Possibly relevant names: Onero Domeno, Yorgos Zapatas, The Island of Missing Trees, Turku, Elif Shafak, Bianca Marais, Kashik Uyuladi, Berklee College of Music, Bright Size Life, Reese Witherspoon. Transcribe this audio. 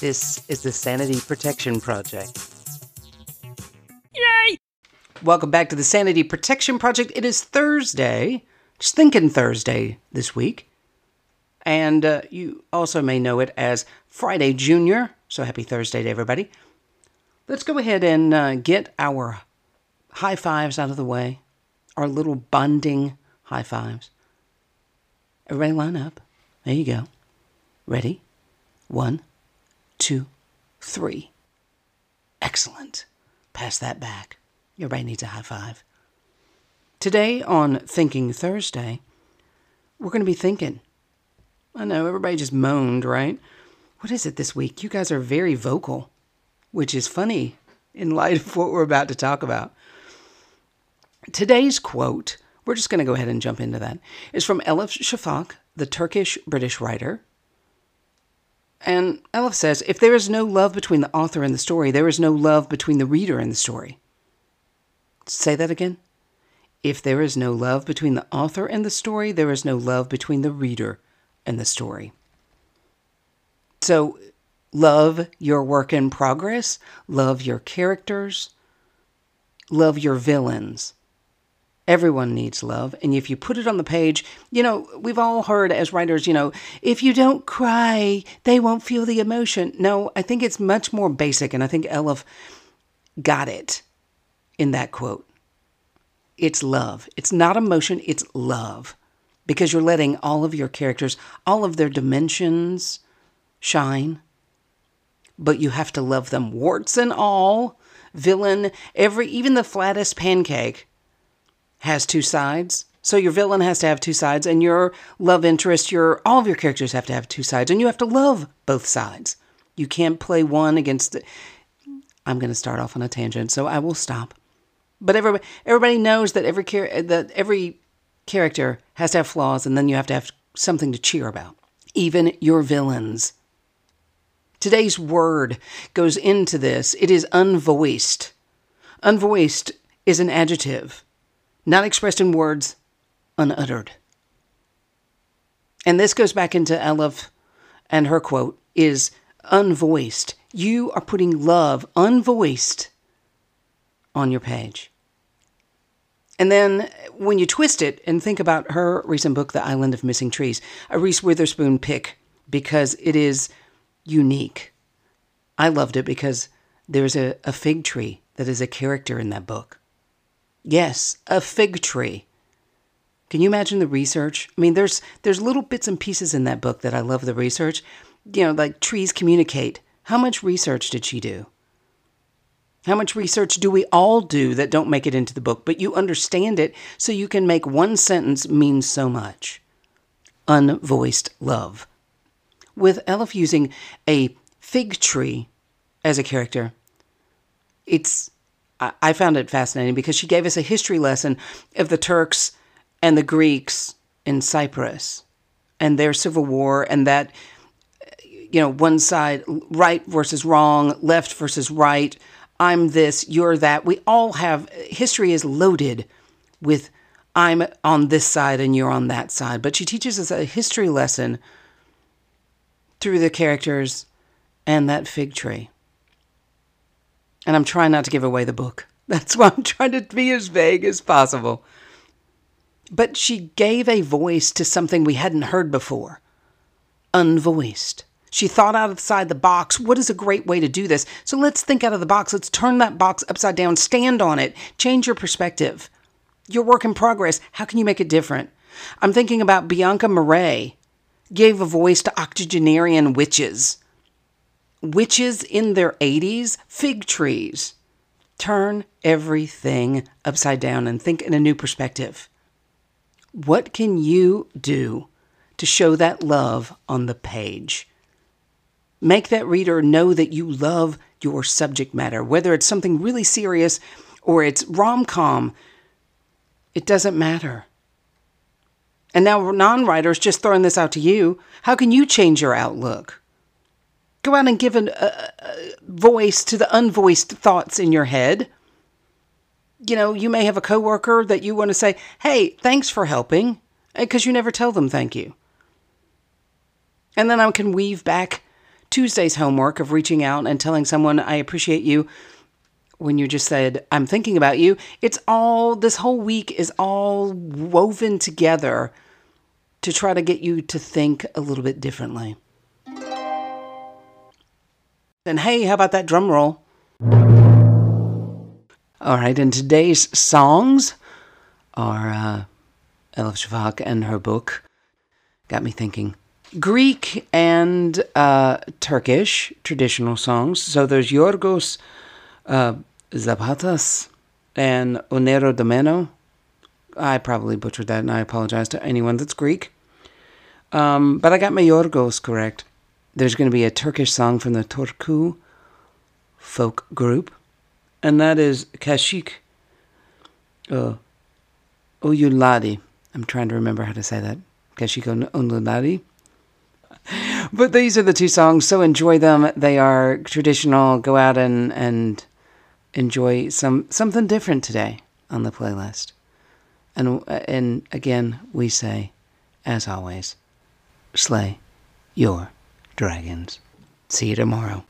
This is the Sanity Protection Project. Yay! Welcome back to the Sanity Protection Project. It is Thursday, just thinking Thursday this week. And you also may know it as Friday Junior. So happy Thursday to everybody. Let's go ahead and get our high fives out of the way. Our little bonding high fives. Everybody line up. There you go. Ready? 1, 2, 3. Excellent. Pass that back. Everybody needs a high five. Today on Thinking Thursday, we're going to be thinking. I know, everybody just moaned, right? What is it this week? You guys are very vocal, which is funny in light of what we're about to talk about. Today's quote, we're just going to go ahead and jump into that, is from Elif Shafak, the Turkish-British writer. And Elif says, if there is no love between the author and the story, there is no love between the reader and the story. Say that again. If there is no love between the author and the story, there is no love between the reader and the story. So, love your work in progress. Love your characters. Love your villains. Everyone needs love, and if you put it on the page, you know, we've all heard as writers, you know, if you don't cry, they won't feel the emotion. No, I think it's much more basic, and I think Elif got it in that quote. It's love. It's not emotion, it's love, because you're letting all of your characters, all of their dimensions shine, but you have to love them, warts and all, villain, even the flattest pancake has two sides. So your villain has to have two sides, and your love interest, all of your characters have to have two sides, and you have to love both sides. You can't play one against the... I'm going to start off on a tangent, so I will stop. But everybody knows that every character has to have flaws, and then you have to have something to cheer about. Even your villains. Today's word goes into this. It is unvoiced. Unvoiced is an adjective. Not expressed in words, unuttered. And this goes back into Elif, and her quote is unvoiced. You are putting love unvoiced on your page. And then when you twist it and think about her recent book, The Island of Missing Trees, a Reese Witherspoon pick, because it is unique. I loved it because there's a fig tree that is a character in that book. Yes, a fig tree. Can you imagine the research? I mean, there's little bits and pieces in that book that I love the research. You know, like trees communicate. How much research did she do? How much research do we all do that don't make it into the book, but you understand it so you can make one sentence mean so much? Unvoiced love. With Elif using a fig tree as a character, I found it fascinating because she gave us a history lesson of the Turks and the Greeks in Cyprus and their civil war, and that, you know, one side, right versus wrong, left versus right, I'm this, you're that. We all have, history is loaded with I'm on this side and you're on that side. But she teaches us a history lesson through the characters and that fig tree. And I'm trying not to give away the book. That's why I'm trying to be as vague as possible. But she gave a voice to something we hadn't heard before. Unvoiced. She thought outside the box. What is a great way to do this? So let's think out of the box. Let's turn that box upside down. Stand on it. Change your perspective. Your work in progress. How can you make it different? I'm thinking about Bianca Marais gave a voice to octogenarian witches. Witches in their 80s, fig trees. Turn everything upside down and think in a new perspective. What can you do to show that love on the page? Make that reader know that you love your subject matter, whether it's something really serious or it's rom-com. It doesn't matter. And now non-writers, just throwing this out to you, how can you change your outlook? Go out and give a voice to the unvoiced thoughts in your head. You know, you may have a coworker that you want to say, hey, thanks for helping, because you never tell them thank you. And then I can weave back Tuesday's homework of reaching out and telling someone I appreciate you when you just said, I'm thinking about you. It's all, this whole week is all woven together to try to get you to think a little bit differently. And hey, how about that drum roll? All right, and today's songs are Elif Shafak and her book. Got me thinking. Greek and Turkish traditional songs. So there's Yorgos Zapatas and Onero Domeno. I probably butchered that, and I apologize to anyone that's Greek. But I got my Yorgos correct. There's going to be a Turkish song from the Turku folk group, and that is Kashik Uyuladi. I'm trying to remember how to say that. Kashik Uyuladi. But these are the two songs, so enjoy them. They are traditional. Go out and enjoy something different today on the playlist. And again, we say, as always, slay your dragons. See you tomorrow.